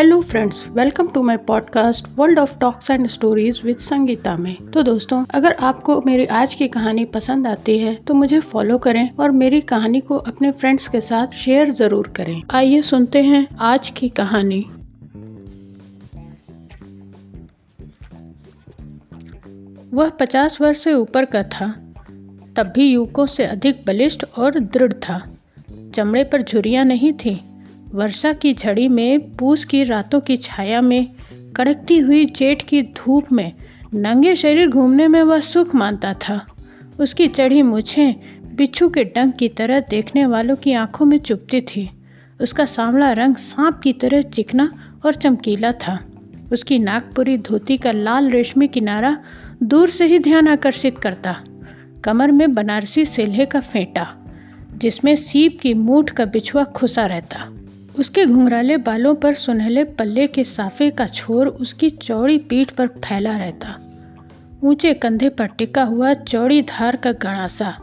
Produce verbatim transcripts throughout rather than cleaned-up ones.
Hello friends, welcome to my podcast world of talks and stories with Sangeeta में। तो दोस्तों, अगर आपको मेरी आज की कहानी पसंद आती है तो मुझे फॉलो करें और मेरी कहानी को अपने फ्रेंड्स के साथ शेयर जरूर करें। आइए सुनते हैं आज की कहानी। वह पचास वर्ष से ऊपर का था, तब भी युवकों से अधिक बलिष्ठ और दृढ़ था। चमड़े पर झुर्रियां नहीं थी। वर्षा की झड़ी में, पूस की रातों की छाया में, कड़कती हुई जेठ की धूप में नंगे शरीर घूमने में वह सुख मानता था। उसकी चढ़ी मूछें बिच्छू के डंक की तरह देखने वालों की आंखों में चुभती थी। उसका सांवला रंग सांप की तरह चिकना और चमकीला था। उसकी नागपुरी धोती का लाल रेशमी किनारा दूर से ही ध्यान आकर्षित करता। कमर में बनारसी सेल्हे का फेंटा जिसमें सीप की मूठ का बिछुआ खुसा रहता। उसके घुंघराले बालों पर सुनहले पल्ले के साफे का छोर उसकी चौड़ी पीठ पर फैला रहता। ऊंचे कंधे पर टिका हुआ चौड़ी धार का गड़ासा,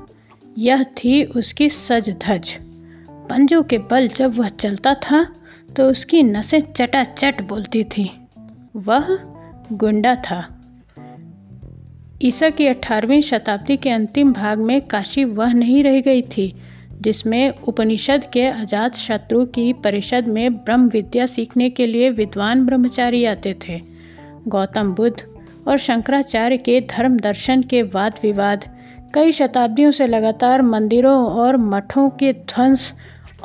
यह थी उसकी सज धज। पंजों के बल जब वह चलता था तो उसकी नसें चटाचट बोलती थी। वह गुंडा था। ईसा की अठारहवीं शताब्दी के अंतिम भाग में काशी वह नहीं रह गई थी जिसमें उपनिषद के अजात शत्रु की परिषद में ब्रह्म विद्या सीखने के लिए विद्वान ब्रह्मचारी आते थे। गौतम बुद्ध और शंकराचार्य के धर्म दर्शन के वाद विवाद कई शताब्दियों से लगातार मंदिरों और मठों के ध्वंस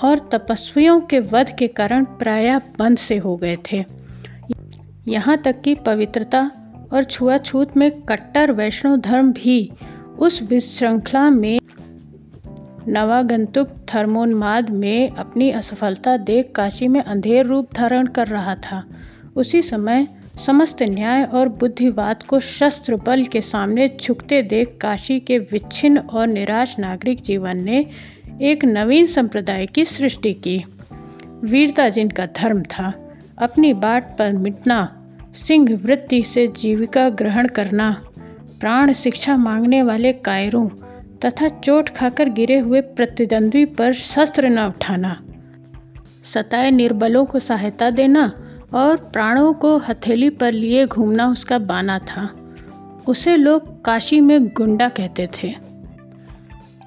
और तपस्वियों के वध के कारण प्रायः बंद से हो गए थे। यहाँ तक कि पवित्रता और छुआछूत में कट्टर वैष्णव धर्म भी उस विश्रृंखला में नवागंतुक धर्मोन्माद में अपनी असफलता देख काशी में अंधेर रूप धारण कर रहा था। उसी समय समस्त न्याय और बुद्धिवाद को शस्त्र बल के सामने झुकते देख काशी के विच्छिन्न और निराश नागरिक जीवन ने एक नवीन संप्रदाय की सृष्टि की। वीरता जिनका धर्म था, अपनी बाट पर मिटना, सिंह वृत्ति से जीविका ग्रहण करना, प्राण शिक्षा मांगने वाले कायरों तथा चोट खाकर गिरे हुए प्रतिद्वंद्वी पर शस्त्र न उठाना, सताए निर्बलों को सहायता देना और प्राणों को हथेली पर लिए घूमना उसका बाना था। उसे लोग काशी में गुंडा कहते थे।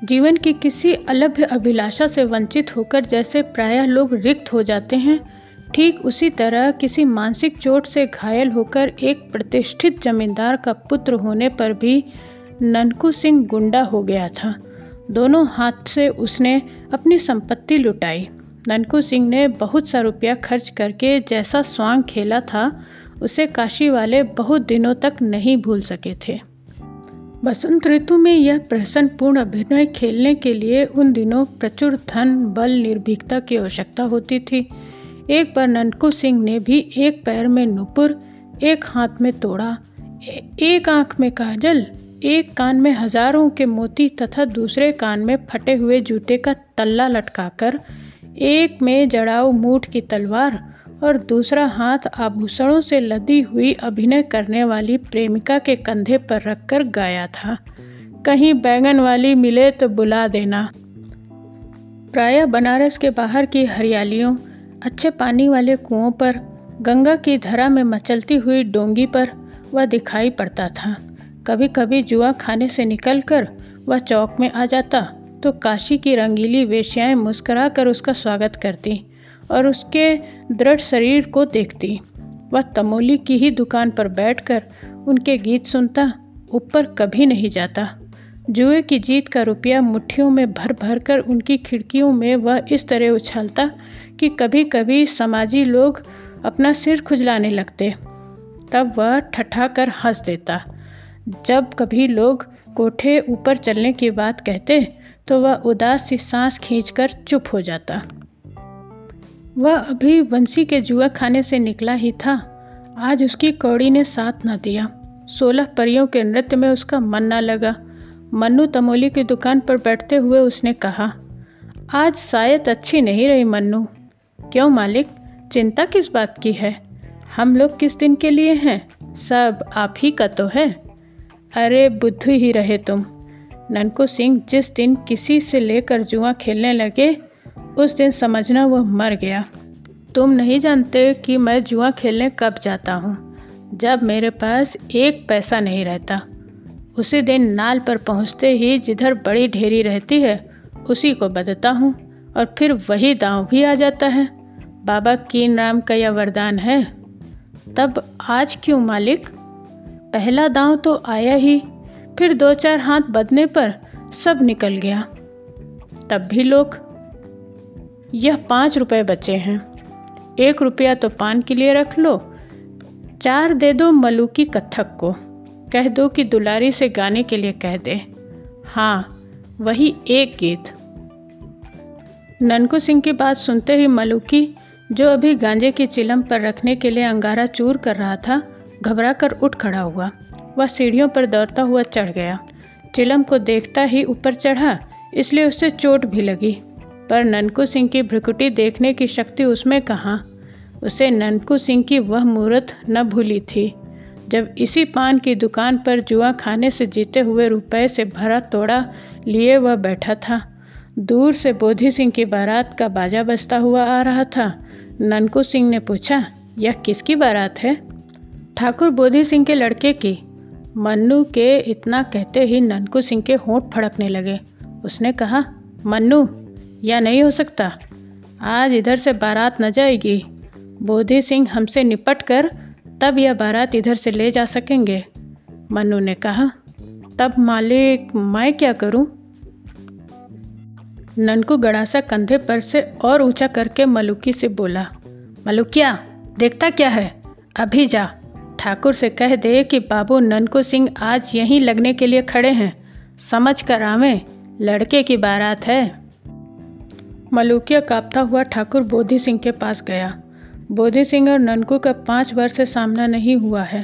जीवन की किसी अलभ्य अभिलाषा से वंचित होकर जैसे प्रायः लोग रिक्त हो जाते हैं, ठीक उसी तरह किसी मानसिक चोट से घायल होकर एक प्रतिष्ठित जमींदार का पुत्र होने पर भी ननकू सिंह गुंडा हो गया था। दोनों हाथ से उसने अपनी संपत्ति लुटाई। ननकू सिंह ने बहुत सा रुपया खर्च करके जैसा स्वांग खेला था, उसे काशी वाले बहुत दिनों तक नहीं भूल सके थे। बसंत ऋतु में यह प्रहसनपूर्ण अभिनय खेलने के लिए उन दिनों प्रचुर धन, बल, निर्भीकता की आवश्यकता होती थी। एक बार ननकू सिंह ने भी एक पैर में नुपुर, एक हाथ में तोड़ा, एक आंख में काजल, एक कान में हजारों के मोती तथा दूसरे कान में फटे हुए जूते का तल्ला लटकाकर, एक में जड़ाऊ मूठ की तलवार और दूसरा हाथ आभूषणों से लदी हुई अभिनय करने वाली प्रेमिका के कंधे पर रखकर गाया था, कहीं बैंगन वाली मिले तो बुला देना। प्रायः बनारस के बाहर की हरियालियों, अच्छे पानी वाले कुओं पर, गंगा की धरा में मचलती हुई डोंगी पर वह दिखाई पड़ता था। कभी कभी जुआ खाने से निकलकर वह चौक में आ जाता तो काशी की रंगीली वेश्याएं मुस्करा कर उसका स्वागत करती और उसके दृढ़ शरीर को देखती। वह तमोली की ही दुकान पर बैठकर उनके गीत सुनता, ऊपर कभी नहीं जाता। जुए की जीत का रुपया मुट्ठियों में भर भर कर उनकी खिड़कियों में वह इस तरह उछालता कि कभी कभी समाजी लोग अपना सिर खुजलाने लगते, तब वह ठठा कर हंस देता। जब कभी लोग कोठे ऊपर चलने की बात कहते तो वह उदास सी सांस खींचकर चुप हो जाता। वह अभी वंशी के जुआ खाने से निकला ही था। आज उसकी कौड़ी ने साथ न दिया। सोलह परियों के नृत्य में उसका मन न लगा। मन्नू तमोली की दुकान पर बैठते हुए उसने कहा, आज शायद अच्छी नहीं रही मन्नू। क्यों मालिक, चिंता किस बात की है? हम लोग किस दिन के लिए हैं? सब आप ही का तो है। अरे बुद्धू ही रहे तुम। ननकू सिंह जिस दिन किसी से लेकर जुआ खेलने लगे, उस दिन समझना वह मर गया। तुम नहीं जानते कि मैं जुआ खेलने कब जाता हूँ, जब मेरे पास एक पैसा नहीं रहता। उसी दिन नाल पर पहुँचते ही जिधर बड़ी ढेरी रहती है उसी को बदलता हूँ और फिर वही दांव भी आ जाता है। बाबा कीन राम का यह वरदान है। तब आज क्यों मालिक? पहला दांव तो आया ही, फिर दो चार हाथ बदने पर सब निकल गया। तब भी लोग, यह पाँच रुपए बचे हैं, एक रुपया तो पान के लिए रख लो, चार दे दो मलूकी कत्थक को, कह दो कि दुलारी से गाने के लिए कह दे। हाँ, वही एक गीत। ननकू सिंह की बात सुनते ही मलूकी, जो अभी गांजे की चिलम पर रखने के लिए अंगारा चूर कर रहा था, घबरा कर उठ खड़ा हुआ। वह सीढ़ियों पर दौड़ता हुआ चढ़ गया। चिलम को देखता ही ऊपर चढ़ा, इसलिए उससे चोट भी लगी, पर ननकू सिंह की भ्रुकुटी देखने की शक्ति उसमें कहाँ। उसे ननकू सिंह की वह मूरत न भूली थी, जब इसी पान की दुकान पर जुआ खाने से जीते हुए रुपए से भरा तोड़ा लिए वह बैठा था। दूर से बोधी सिंह की बारात का बाजा बजता हुआ आ रहा था। ननकू सिंह ने पूछा, यह किसकी बारात है? ठाकुर बोधी सिंह के लड़के की। मन्नू के इतना कहते ही ननकू सिंह के होंठ फड़कने लगे। उसने कहा, मन्नू? या नहीं हो सकता, आज इधर से बारात न जाएगी। बोधी सिंह हमसे निपट कर तब यह बारात इधर से ले जा सकेंगे। मन्नू ने कहा, तब मालिक मैं क्या करूं? ननकू गड़ासा कंधे पर से और ऊंचा करके मलुकी से बोला, मलुकिया देखता क्या है, अभी जा ठाकुर से कह दे कि बाबू ननकू सिंह आज यहीं लगने के लिए खड़े हैं, समझ कर आवे, लड़के की बारात है। मलुकिया कांपता हुआ ठाकुर बोधी सिंह के पास गया। बोधी सिंह और ननकू का पाँच बार से सामना नहीं हुआ है।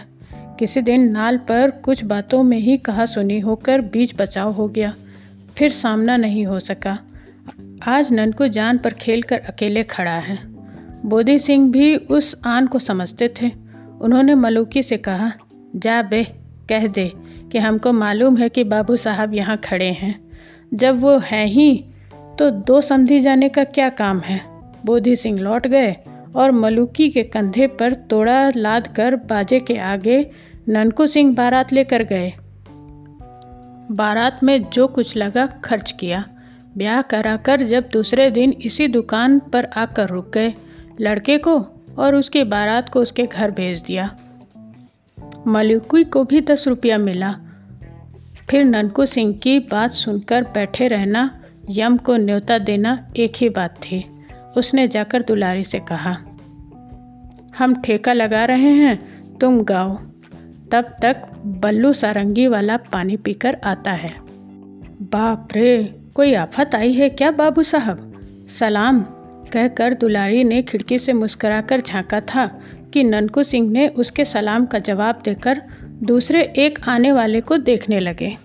किसी दिन नाल पर कुछ बातों में ही कहा सुनी होकर बीच बचाव हो गया, फिर सामना नहीं हो सका। आज ननकू जान पर खेलकर अकेले खड़ा है। बोधी सिंह भी उस आन को समझते थे। उन्होंने मलूकी से कहा, जा बे, कह दे कि हमको मालूम है कि बाबू साहब यहाँ खड़े हैं। जब वो हैं ही तो दो समधी जाने का क्या काम है। बोधी सिंह लौट गए और मलूकी के कंधे पर तोड़ा लाद कर बाजे के आगे ननकू सिंह बारात लेकर गए। बारात में जो कुछ लगा खर्च किया। ब्याह कराकर जब दूसरे दिन इसी दुकान पर आकर रुक गए, लड़के को और उसकी बारात को उसके घर भेज दिया। मलूकी को भी दस रुपया मिला। फिर ननकू सिंह की बात सुनकर बैठे रहना, यम को न्योता देना एक ही बात थी। उसने जाकर दुलारी से कहा, हम ठेका लगा रहे हैं, तुम गाओ, तब तक बल्लू सारंगी वाला पानी पीकर आता है। बाप रे, कोई आफत आई है क्या बाबू साहब? सलाम कहकर दुलारी ने खिड़की से मुस्कुराकर झांका था कि ननकू सिंह ने उसके सलाम का जवाब देकर दूसरे एक आने वाले को देखने लगे।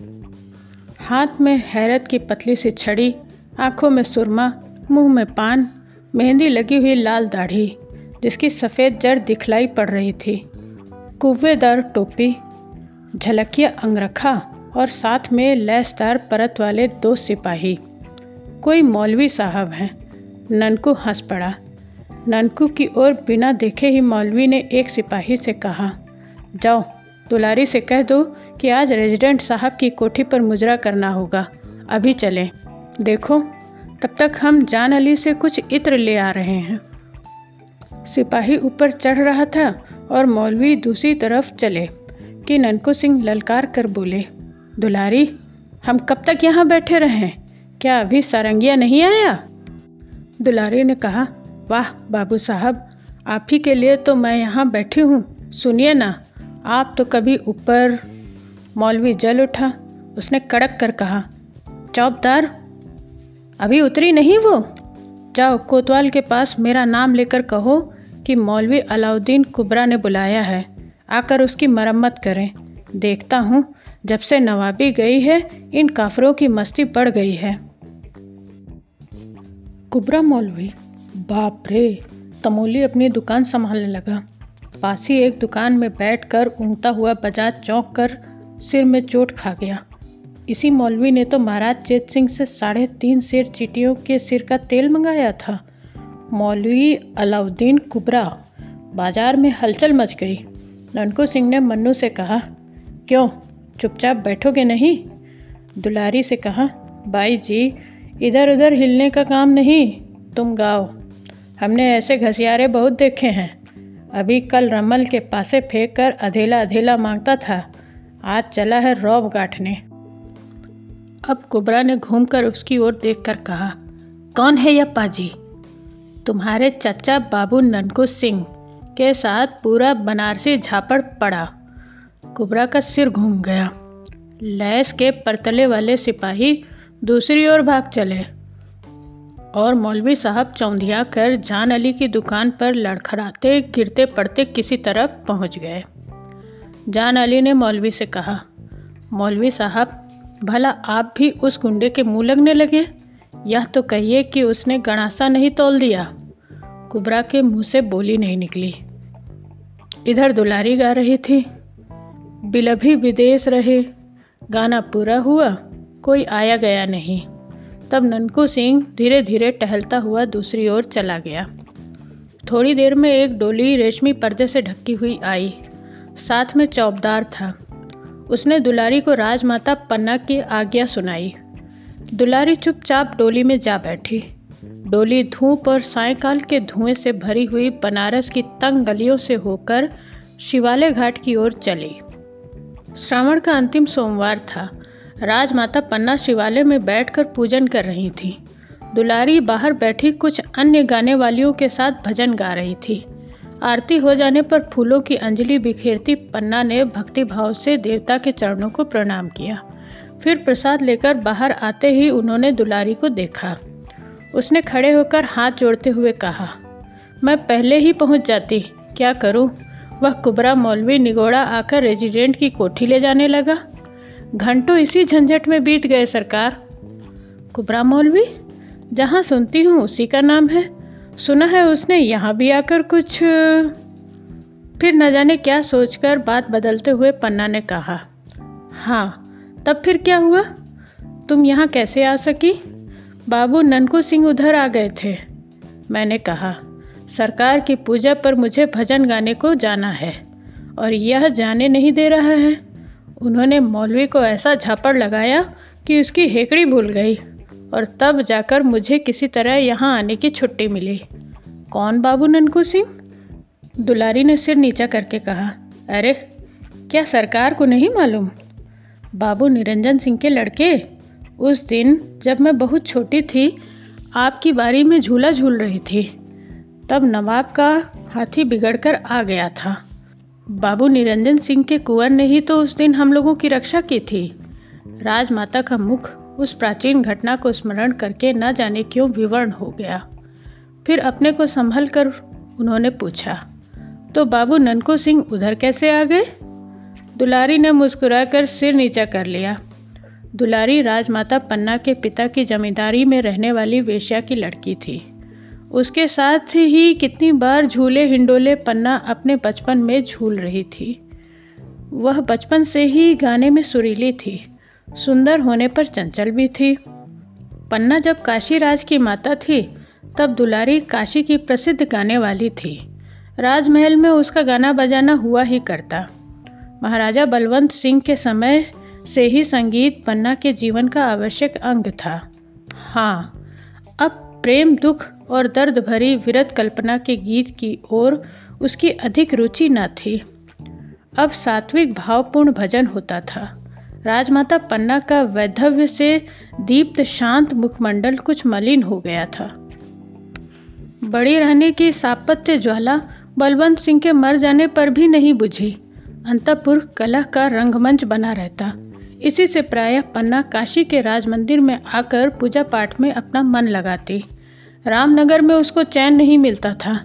हाथ में हैरत की पतली सी छड़ी, आंखों में सुरमा, मुंह में पान, मेहंदी लगी हुई लाल दाढ़ी जिसकी सफ़ेद जड़ दिखलाई पड़ रही थी, कुव्वेदार टोपी, झलकिया अंगरखा और साथ में लैसदार परत वाले दो सिपाही। कोई मौलवी साहब हैं। ननकू हंस पड़ा। ननकू की ओर बिना देखे ही मौलवी ने एक सिपाही से कहा, जाओ दुलारी से कह दो कि आज रेजिडेंट साहब की कोठी पर मुजरा करना होगा, अभी चलें। देखो, तब तक हम जान अली से कुछ इत्र ले आ रहे हैं। सिपाही ऊपर चढ़ रहा था और मौलवी दूसरी तरफ चले कि ननकू सिंह ललकार कर बोले, दुलारी हम कब तक यहाँ बैठे रहें? क्या अभी सारंगिया नहीं आया? दुलारी ने कहा, वाह बाबू साहब, आप ही के लिए तो मैं यहाँ बैठी हूँ। सुनिए ना, आप तो कभी ऊपर। मौलवी जल उठा। उसने कड़क कर कहा, चौबदार, अभी उतरी नहीं वो? जाओ कोतवाल के पास मेरा नाम लेकर कहो कि मौलवी अलाउद्दीन कुबरा ने बुलाया है, आकर उसकी मरम्मत करें। देखता हूँ जब से नवाबी गई है इन काफरों की मस्ती बढ़ गई है। कुबरा मौलवी, बाप रे। तमोली अपनी दुकान संभालने लगा। पास ही एक दुकान में बैठकर ऊँगता हुआ बजाज चौंक कर सिर में चोट खा गया। इसी मौलवी ने तो महाराज चेत सिंह से साढ़े तीन सेर चीटियों के सिर का तेल मंगाया था। मौलवी अलाउद्दीन कुबरा। बाजार में हलचल मच गई। ननकू सिंह ने मन्नू से कहा, क्यों चुपचाप बैठोगे नहीं? दुलारी से कहा, बाई जी इधर उधर हिलने का काम नहीं, तुम गाओ। हमने ऐसे घसियारे बहुत देखे हैं। अभी कल रमल के पासे फेंक कर अधेला अधेला मांगता था, आज चला है रौब गांठने। अब कुबरा ने घूमकर उसकी ओर देखकर कहा, कौन है यह पाजी? तुम्हारे चचा बाबू ननकू सिंह के साथ पूरा बनारसी झापड़ पड़ा। कुबरा का सिर घूम गया। लैस के परतले वाले सिपाही दूसरी ओर भाग चले और मौलवी साहब चौंधिया कर जान अली की दुकान पर लड़खड़ाते गिरते पड़ते किसी तरफ पहुंच गए। जान अली ने मौलवी से कहा, मौलवी साहब भला आप भी उस गुंडे के मुंह लगने लगे? यह तो कहिए कि उसने गणासा नहीं तोल दिया। कुबरा के मुंह से बोली नहीं निकली। इधर दुलारी गा रही थी, बिलभी विदेश रहे। गाना पूरा हुआ, कोई आया गया नहीं। तब ननकू सिंह धीरे धीरे टहलता हुआ दूसरी ओर चला गया। थोड़ी देर में एक डोली रेशमी पर्दे से ढकी हुई आई। साथ में चौबदार था। उसने दुलारी को राजमाता पन्ना की आज्ञा सुनाई। दुलारी चुपचाप डोली में जा बैठी। डोली धूप और सायंकाल के धुएं से भरी हुई बनारस की तंग गलियों से होकर शिवालय घाट की ओर चली। श्रावण का अंतिम सोमवार था। राजमाता पन्ना शिवालय में बैठकर पूजन कर रही थी। दुलारी बाहर बैठी कुछ अन्य गाने वालियों के साथ भजन गा रही थी। आरती हो जाने पर फूलों की अंजलि बिखेरती पन्ना ने भक्तिभाव से देवता के चरणों को प्रणाम किया। फिर प्रसाद लेकर बाहर आते ही उन्होंने दुलारी को देखा। उसने खड़े होकर हाथ जोड़ते हुए कहा, मैं पहले ही पहुंच जाती, क्या करूं? वह कुबरा मौलवी निगोड़ा आकर रेजिडेंट की कोठी ले जाने लगा। घंटों इसी झंझट में बीत गए सरकार। कुबरा मौलवी जहां सुनती हूं उसी का नाम है। सुना है उसने यहां भी आकर कुछ। फिर न जाने क्या सोचकर बात बदलते हुए पन्ना ने कहा, हाँ तब फिर क्या हुआ? तुम यहाँ कैसे आ सकी? बाबू ननकू सिंह उधर आ गए थे। मैंने कहा, सरकार की पूजा पर मुझे भजन गाने को जाना है और यह जाने नहीं दे रहा है। उन्होंने मौलवी को ऐसा झापड़ लगाया कि उसकी हेकड़ी भूल गई और तब जाकर मुझे किसी तरह यहाँ आने की छुट्टी मिली। कौन बाबू ननकू सिंह? दुलारी ने सिर नीचा करके कहा, अरे क्या सरकार को नहीं मालूम? बाबू निरंजन सिंह के लड़के। उस दिन जब मैं बहुत छोटी थी आपकी बारी में झूला झूल रही थी, तब नवाब का हाथी बिगड़कर आ गया था। बाबू निरंजन सिंह के कुंवर ने ही तो उस दिन हम लोगों की रक्षा की थी। राजमाता का मुख उस प्राचीन घटना को स्मरण करके न जाने क्यों विवर्ण हो गया। फिर अपने को संभल कर उन्होंने पूछा, तो बाबू ननकू सिंह उधर कैसे आ गए? दुलारी ने मुस्कुराकर सिर नीचा कर लिया। दुलारी राजमाता पन्ना के पिता की जमींदारी में रहने वाली वेश्या की लड़की थी। उसके साथ ही कितनी बार झूले हिंडोले पन्ना अपने बचपन में झूल रही थी। वह बचपन से ही गाने में सुरीली थी, सुंदर होने पर चंचल भी थी। पन्ना जब काशीराज की माता थी तब दुलारी काशी की प्रसिद्ध गाने वाली थी। राजमहल में उसका गाना बजाना हुआ ही करता। महाराजा बलवंत सिंह के समय से ही संगीत पन्ना के जीवन का आवश्यक अंग था। हाँ, अब प्रेम दुख और दर्द भरी विरत कल्पना के गीत की ओर उसकी अधिक रुचि न थी। अब सात्विक भावपूर्ण भजन होता था। राजमाता पन्ना का वैधव्य से दीप्त शांत मुखमंडल कुछ मलिन हो गया था। बड़ी रानी की सापत्य ज्वाला बलवंत सिंह के मर जाने पर भी नहीं बुझी। अंतःपुर कला का रंगमंच बना रहता। इसी से प्रायः पन्ना काशी के राज मंदिर में आकर पूजा पाठ में अपना मन लगाती। रामनगर में उसको चैन नहीं मिलता था।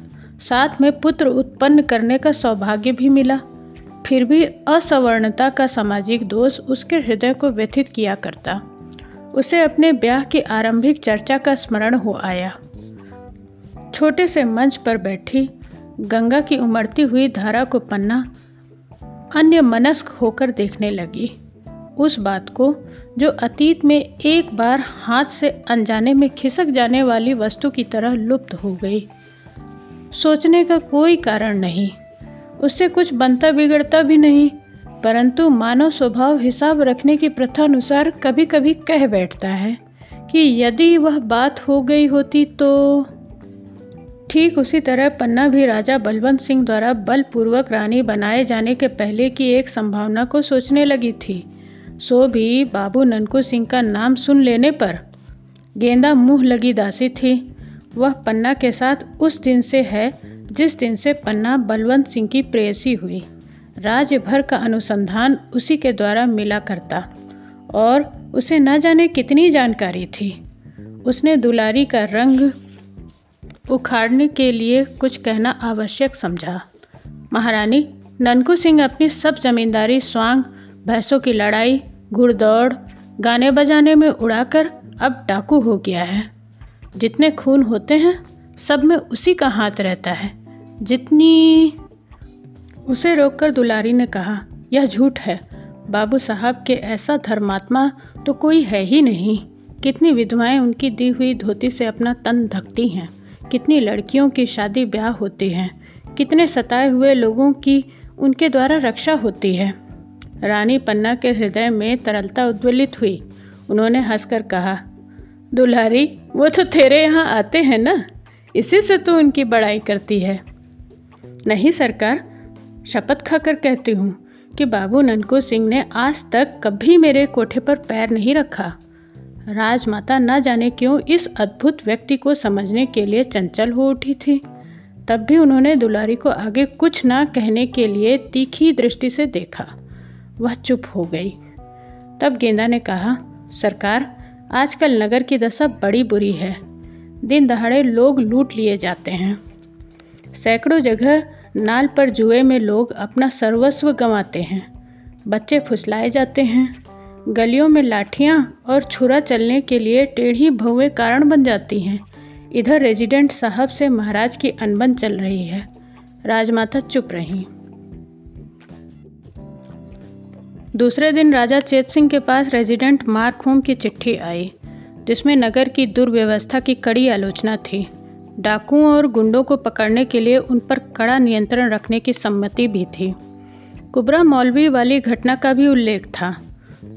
साथ में पुत्र उत्पन्न करने का सौभाग्य भी मिला। फिर भी असवर्णता का सामाजिक दोष उसके हृदय को व्यथित किया करता। उसे अपने ब्याह की आरंभिक चर्चा का स्मरण हो आया। छोटे से मंच पर बैठी गंगा की उमड़ती हुई धारा को पन्ना अन्य मनस्क होकर देखने लगी। उस बात को जो अतीत में एक बार हाथ से अनजाने में खिसक जाने वाली वस्तु की तरह लुप्त हो गई। सोचने का कोई कारण नहीं, उससे कुछ बनता बिगड़ता भी नहीं, परंतु मानव स्वभाव हिसाब रखने की प्रथा अनुसार कभी कभी कह बैठता है कि यदि वह बात हो गई होती तो। ठीक उसी तरह पन्ना भी राजा बलवंत सिंह द्वारा बलपूर्वक रानी बनाए जाने के पहले की एक संभावना को सोचने लगी थी। सो भी बाबू ननकू सिंह का नाम सुन लेने पर गेंदा मुँह लगी दासी थी। वह पन्ना के साथ उस दिन से है जिस दिन से पन्ना बलवंत सिंह की प्रेयसी हुई। राज्य भर का अनुसंधान उसी के द्वारा मिला करता और उसे न जाने कितनी जानकारी थी। उसने दुलारी का रंग उखाड़ने के लिए कुछ कहना आवश्यक समझा। महारानी ननकू सिंह अपनी सब जमींदारी स्वांग, भैंसों की लड़ाई, घुड़दौड़, गाने बजाने में उड़ाकर अब डाकू हो गया है। जितने खून होते हैं सब में उसी का हाथ रहता है। जितनी उसे रोककर दुलारी ने कहा, यह झूठ है बाबू साहब के, ऐसा धर्मात्मा तो कोई है ही नहीं। कितनी विधवाएं उनकी दी हुई धोती से अपना तन ढकती हैं, कितनी लड़कियों की शादी ब्याह होती हैं, कितने सताए हुए लोगों की उनके द्वारा रक्षा होती है। रानी पन्ना के हृदय में तरलता उद्वेलित हुई। उन्होंने हंसकर कहा, दुलारी वो तो तेरे यहाँ आते हैं ना, इसी से तो उनकी बड़ाई करती है। नहीं सरकार, शपथ खाकर कहती हूँ कि बाबू ननकू सिंह ने आज तक कभी मेरे कोठे पर पैर नहीं रखा। राजमाता न जाने क्यों इस अद्भुत व्यक्ति को समझने के लिए चंचल हो उठी थी। तब भी उन्होंने दुलारी को आगे कुछ ना कहने के लिए तीखी दृष्टि से देखा। वह चुप हो गई। तब गेंदा ने कहा, सरकार आजकल नगर की दशा बड़ी बुरी है। दिन दहाड़े लोग लूट लिए जाते हैं। सैकड़ों जगह नाल पर जुए में लोग अपना सर्वस्व गंवाते हैं, बच्चे फुसलाए जाते हैं, गलियों में लाठियाँ और छुरा चलने के लिए टेढ़ी भौवें कारण बन जाती हैं। इधर रेजिडेंट साहब से महाराज की अनबन चल रही है। राजमाता चुप रहीं। दूसरे दिन राजा चेत सिंह के पास रेजिडेंट मारखूम की चिट्ठी आई, जिसमें नगर की दुर्व्यवस्था की कड़ी आलोचना थी। डाकुओं और गुंडों को पकड़ने के लिए उन पर कड़ा नियंत्रण रखने की सम्मति भी थी। कुबरा मौलवी वाली घटना का भी उल्लेख था।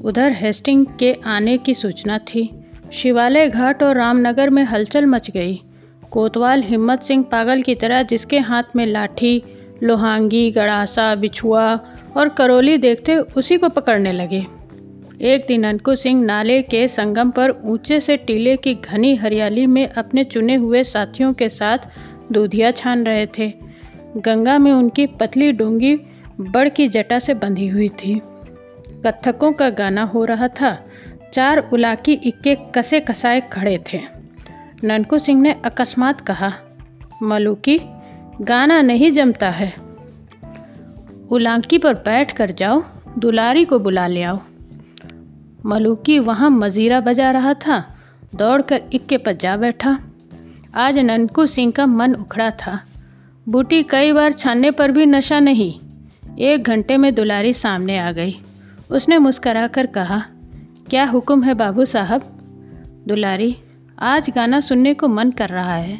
उधर हेस्टिंग के आने की सूचना थी। शिवालय घाट और रामनगर में हलचल मच गई। कोतवाल हिम्मत सिंह पागल की तरह, जिसके हाथ में लाठी, लोहांगी, गड़ासा, बिछुआ और करोली देखते उसी को पकड़ने लगे। एक दिन ननकू सिंह नाले के संगम पर ऊंचे से टीले की घनी हरियाली में अपने चुने हुए साथियों के साथ दूधिया छान रहे थे। गंगा में उनकी पतली डोंगी बड़ की जटा से बंधी हुई थी। कत्थकों का गाना हो रहा था। चार उलाकी इक्के कसे कसाए खड़े थे। ननकू सिंह ने अकस्मात कहा, मलूकी गाना नहीं जमता है, उलाकी पर बैठ कर जाओ, दुलारी को बुला ले आओ। मलूकी वहाँ मजीरा बजा रहा था। दौड़कर इक्के पर जा बैठा। आज ननकू सिंह का मन उखड़ा था। बूटी कई बार छानने पर भी नशा नहीं। एक घंटे में दुलारी सामने आ गई। उसने मुस्कराकर कहा, क्या हुक्म है बाबू साहब? दुलारी, आज गाना सुनने को मन कर रहा है।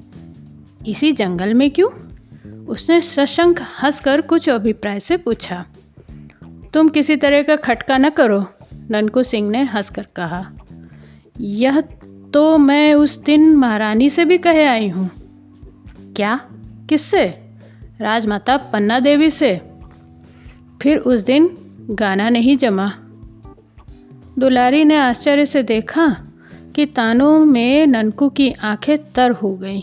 इसी जंगल में क्यों? उसने सशंक हंसकर कुछ अभिप्राय से पूछा। तुम किसी तरह का खटका न करो, ननकू सिंह ने हंसकर कहा। यह तो मैं उस दिन महारानी से भी कहे आई हूँ। क्या? किससे? राजमाता पन्ना देवी से। फिर उस दिन गाना नहीं जमा। दुलारी ने आश्चर्य से देखा कि तानों में ननकू की आंखें तर हो गईं।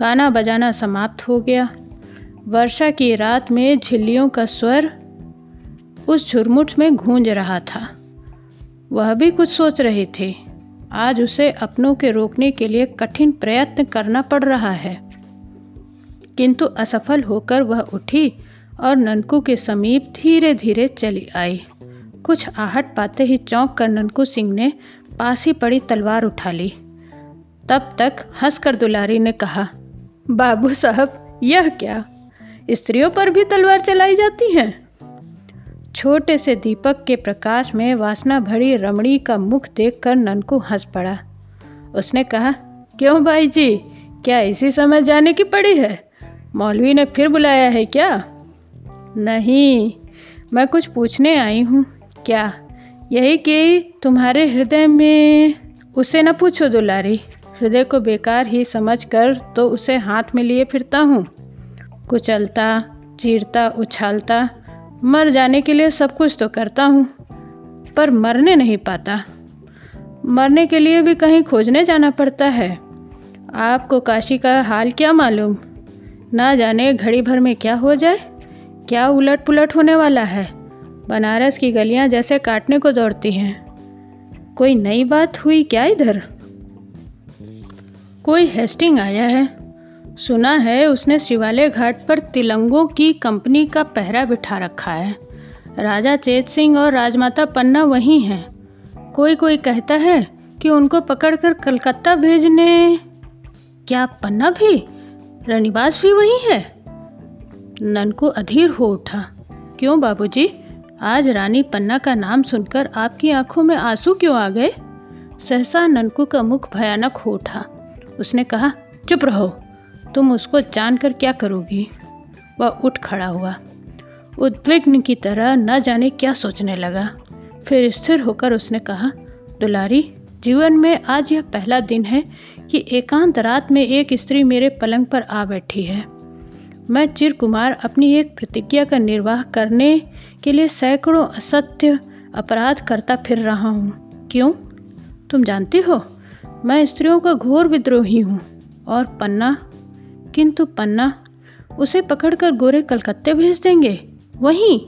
गाना बजाना समाप्त हो गया। वर्षा की रात में झिल्लियों का स्वर उस झुरमुट में गूंज रहा था। वह भी कुछ सोच रहे थे। आज उसे अपनों के रोकने के लिए कठिन प्रयत्न करना पड़ रहा है। किंतु असफल होकर वह उठी और ननकू के समीप धीरे धीरे चली आई। कुछ आहट पाते ही चौंक कर ननकू सिंह ने पास ही पड़ी तलवार उठा ली। तब तक हंसकर दुलारी ने कहा, बाबू साहब यह क्या, स्त्रियों पर भी तलवार चलाई जाती है? छोटे से दीपक के प्रकाश में वासना भरी रमणी का मुख देखकर ननकू हंस पड़ा। उसने कहा, क्यों भाई जी, क्या इसी समय जाने की पड़ी है? मौलवी ने फिर बुलाया है क्या? नहीं, मैं कुछ पूछने आई हूँ। क्या? यही कि तुम्हारे हृदय में। उसे न पूछो दुलारी, हृदय को बेकार ही समझकर तो उसे हाथ में लिए फिरता हूँ। कुचलता, चीरता, उछालता, मर जाने के लिए सब कुछ तो करता हूँ, पर मरने नहीं पाता। मरने के लिए भी कहीं खोजने जाना पड़ता है। आपको काशी का हाल क्या मालूम, ना जाने घड़ी भर में क्या हो जाए। क्या उलट पुलट होने वाला है। बनारस की गलियां जैसे काटने को दौड़ती हैं। कोई नई बात हुई क्या इधर? कोई हेस्टिंग आया है। सुना है उसने शिवालय घाट पर तिलंगों की कंपनी का पहरा बिठा रखा है। राजा चेत सिंह और राजमाता पन्ना वहीं हैं। कोई कोई कहता है कि उनको पकड़कर कलकत्ता भेजने। क्या पन्ना भी, रनिवास भी वहीं है? ननकू अधीर हो उठा। क्यों बाबूजी, आज रानी पन्ना का नाम सुनकर आपकी आंखों में आंसू क्यों आ गए? सहसा ननकू का मुख भयानक हो उठा। उसने कहा, चुप रहो, तुम उसको जानकर क्या करोगी। वह उठ खड़ा हुआ, उद्विग्न की तरह न जाने क्या सोचने लगा। फिर स्थिर होकर उसने कहा, दुलारी, जीवन में आज यह पहला दिन है कि एकांत रात में एक स्त्री मेरे पलंग पर आ बैठी है। मैं चिरकुमार अपनी एक प्रतिज्ञा का निर्वाह करने के लिए सैकड़ों असत्य अपराध करता फिर रहा हूँ। क्यों? तुम जानती हो, मैं स्त्रियों का घोर विद्रोही हूँ। और पन्ना? किंतु पन्ना, उसे पकड़कर गोरे कलकत्ते भेज देंगे, वहीं।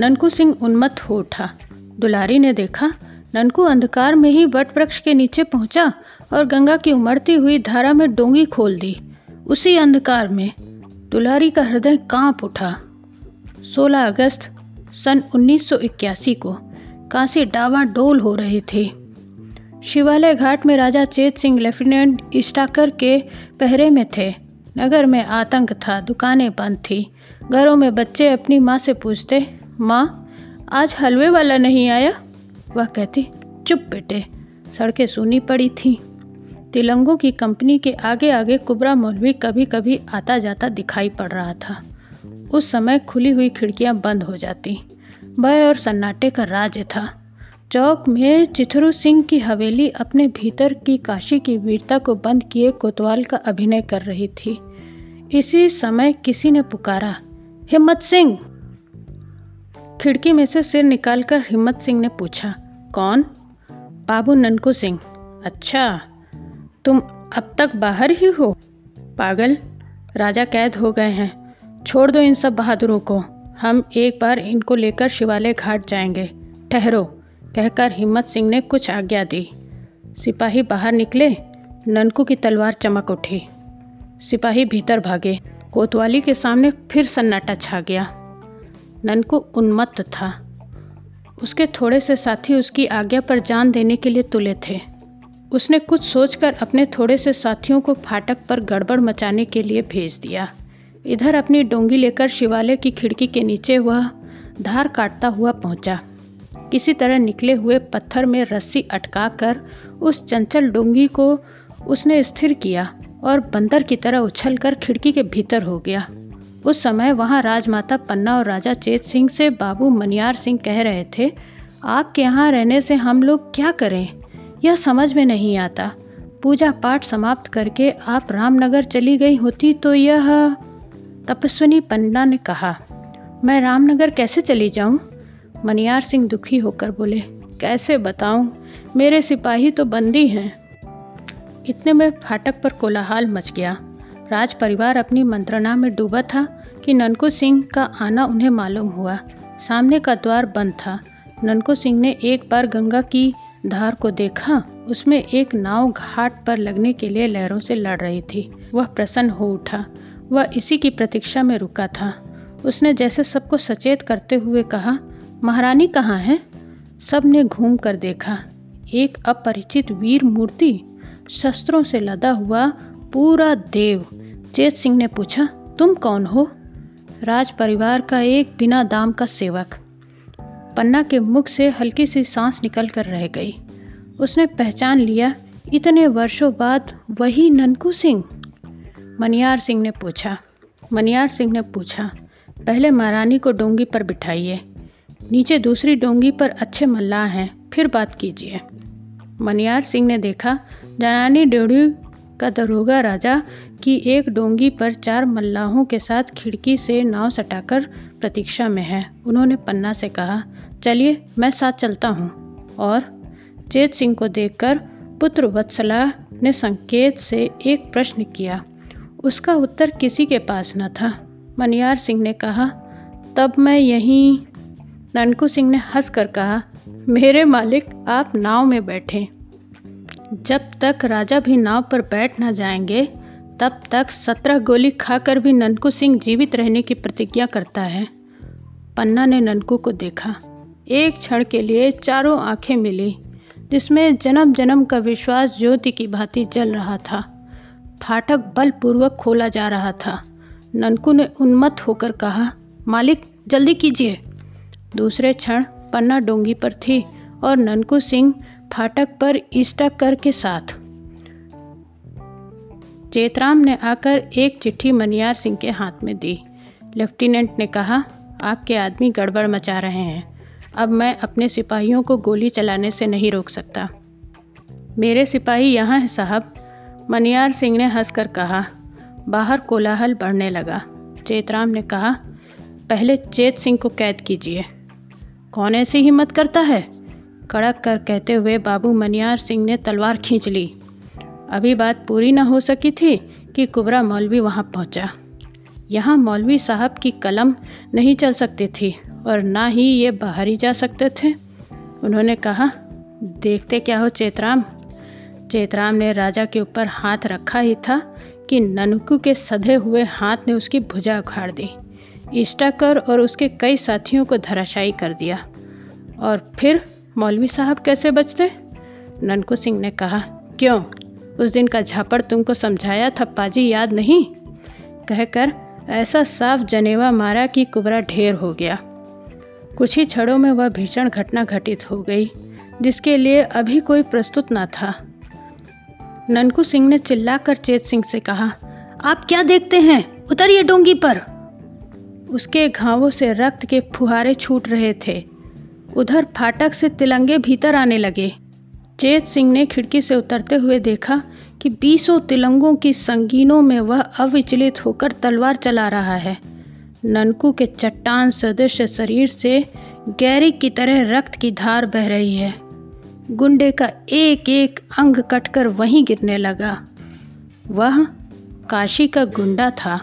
ननकू सिंह उन्मत्त हो उठा। दुलारी ने देखा, ननकू अंधकार में ही वट वृक्ष के नीचे पहुंचा और गंगा की उमड़ती हुई धारा में डोंगी खोल दी। उसी अंधकार में दुलारी का हृदय कांप उठा। सोलह अगस्त सन उन्नीस सौ इक्यासी को काशी डावाडोल हो रही थी। शिवालय घाट में राजा चेत सिंह लेफ्टिनेंट इस्टाकर के पहरे में थे। नगर में आतंक था, दुकानें बंद थी। घरों में बच्चे अपनी माँ से पूछते, माँ, आज हलवे वाला नहीं आया? वह कहती, चुप बेटे। सड़कें सूनी पड़ी थी। तिलंगों की कंपनी के आगे आगे कुबरा मौलवी कभी कभी आता जाता दिखाई पड़ रहा था। उस समय खुली हुई खिड़कियाँ बंद हो जाती। भय और सन्नाटे का राज्य था। चौक में चिथरू सिंह की हवेली अपने भीतर की काशी की वीरता को बंद किए कोतवाल का अभिनय कर रही थी। इसी समय किसी ने पुकारा, हिम्मत सिंह। खिड़की में से सिर निकालकर हिम्मत सिंह ने पूछा, कौन? बाबू ननकू सिंह। अच्छा, तुम अब तक बाहर ही हो? पागल, राजा कैद हो गए हैं। छोड़ दो इन सब बहादुरों को, हम एक बार इनको लेकर शिवालय घाट जाएंगे। ठहरो, कहकर हिम्मत सिंह ने कुछ आज्ञा दी। सिपाही बाहर निकले। ननकू की तलवार चमक उठी। सिपाही भीतर भागे। कोतवाली के सामने फिर सन्नाटा छा गया। ननकू उन्मत्त था। उसके थोड़े से साथी उसकी आज्ञा पर जान देने के लिए तुले थे। उसने कुछ सोचकर अपने थोड़े से साथियों को फाटक पर गड़बड़ मचाने के लिए भेज दिया। इधर अपनी डोंगी लेकर शिवालय की खिड़की के नीचे वह धार काटता हुआ पहुंचा। किसी तरह निकले हुए पत्थर में रस्सी अटका कर उस चंचल डोंगी को उसने स्थिर किया और बंदर की तरह उछलकर खिड़की के भीतर हो गया। उस समय वहां राजमाता पन्ना और राजा चेत सिंह से बाबू मनियार सिंह कह रहे थे, आपके यहाँ रहने से हम लोग क्या करें, यह समझ में नहीं आता। पूजा पाठ समाप्त करके आप रामनगर चली गई होती तो यह। तपस्विनी पन्ना ने कहा, मैं रामनगर कैसे चली जाऊँ? मनियार सिंह दुखी होकर बोले, कैसे बताऊं, मेरे सिपाही तो बंदी हैं। इतने में फाटक पर कोलाहल मच गया। राज परिवार अपनी मंत्रणा में डूबा था कि ननकू सिंह का आना उन्हें मालूम हुआ। सामने का द्वार बंद था। ननकू सिंह ने एक बार गंगा की धार को देखा। उसमें एक नाव घाट पर लगने के लिए लहरों से लड़ रही थी। वह प्रसन्न हो उठा। वह इसी की प्रतीक्षा में रुका था। उसने जैसे सबको सचेत करते हुए कहा, महारानी कहाँ है? सब ने घूम कर देखा। एक अपरिचित वीर मूर्ति, शस्त्रों से लदा हुआ पूरा देव। चेत सिंह ने पूछा, तुम कौन हो? राज परिवार का एक बिना दाम का सेवक। पन्ना के मुख से हल्की सी सांस निकल कर रह गई। उसने पहचान लिया, इतने वर्षों बाद वही ननकू सिंह। मनियार सिंह ने पूछा मनियार सिंह ने पूछा पहले महारानी को डोंगी पर बिठाइए, नीचे दूसरी डोंगी पर अच्छे मल्लाह हैं, फिर बात कीजिए। मनियार सिंह ने देखा, जनानी ड्योढ़ी का दरोगा राजा की एक डोंगी पर चार मल्लाहों के साथ खिड़की से नाव सटाकर प्रतीक्षा में है। उन्होंने पन्ना से कहा, चलिए मैं साथ चलता हूँ। और चेत सिंह को देखकर पुत्र वत्सला ने संकेत से एक प्रश्न किया, उसका उत्तर किसी के पास न था। मनियार सिंह ने कहा, तब मैं यहीं। ननकू सिंह ने हंसकर कहा, मेरे मालिक आप नाव में बैठे, जब तक राजा भी नाव पर बैठ ना जाएंगे तब तक सत्रह गोली खाकर भी ननकू सिंह जीवित रहने की प्रतिज्ञा करता है। पन्ना ने ननकू को देखा, एक क्षण के लिए चारों आंखें मिली जिसमें जन्म जन्म का विश्वास ज्योति की भांति जल रहा था। फाटक बलपूर्वक खोला जा रहा था। ननकू ने उन्मत्त होकर कहा, मालिक जल्दी कीजिए। दूसरे क्षण पन्ना डोंगी पर थी और ननकू सिंह फाटक पर इष्टाकर के साथ। चेतराम ने आकर एक चिट्ठी मनियार सिंह के हाथ में दी। लेफ्टिनेंट ने कहा, आपके आदमी गड़बड़ मचा रहे हैं, अब मैं अपने सिपाहियों को गोली चलाने से नहीं रोक सकता। मेरे सिपाही यहाँ हैं साहब, मनियार सिंह ने हंसकर कहा। बाहर कोलाहल बढ़ने लगा। चेतराम ने कहा, पहले चेत सिंह को कैद कीजिए। कौन ऐसी हिम्मत करता है, कड़क कर कहते हुए बाबू मनियार सिंह ने तलवार खींच ली। अभी बात पूरी न हो सकी थी कि कुबरा मौलवी वहां पहुंचा। यहां मौलवी साहब की कलम नहीं चल सकती थी और ना ही ये बाहर ही जा सकते थे। उन्होंने कहा, देखते क्या हो चेतराम। चेतराम ने राजा के ऊपर हाथ रखा ही था कि ननकू के सधे हुए हाथ ने उसकी भुजा उखाड़ दी, इष्टाकर और उसके कई साथियों को धराशायी कर दिया। और फिर मौलवी साहब कैसे बचते? ननकू सिंह ने कहा, क्यों उस दिन का झापड़ तुमको समझाया था पाजी, याद नहीं? कहकर ऐसा साफ जनेवा मारा कि कुबरा ढेर हो गया। कुछ ही क्षणों में वह भीषण घटना घटित हो गई जिसके लिए अभी कोई प्रस्तुत न था। ननकू सिंह ने चिल्लाकर चेत सिंह से कहा, आप क्या देखते हैं, उतरिए डोंगी पर। उसके घावों से रक्त के फुहारे छूट रहे थे। उधर फाटक से तिलंगे भीतर आने लगे। चेत सिंह ने खिड़की से उतरते हुए देखा कि बीसों तिलंगों की संगीनों में वह अविचलित होकर तलवार चला रहा है। ननकू के चट्टान सदृश शरीर से गैरी की तरह रक्त की धार बह रही है। गुंडे का एक एक अंग कटकर वहीं गिरने लगा। वह काशी का गुंडा था।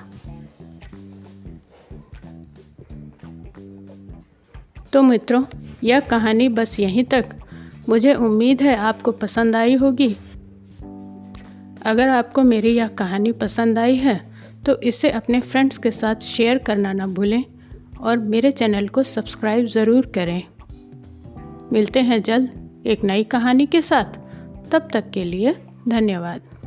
तो मित्रों, यह कहानी बस यहीं तक। मुझे उम्मीद है आपको पसंद आई होगी। अगर आपको मेरी यह कहानी पसंद आई है तो इसे अपने फ्रेंड्स के साथ शेयर करना ना भूलें और मेरे चैनल को सब्सक्राइब ज़रूर करें। मिलते हैं जल्द एक नई कहानी के साथ। तब तक के लिए धन्यवाद।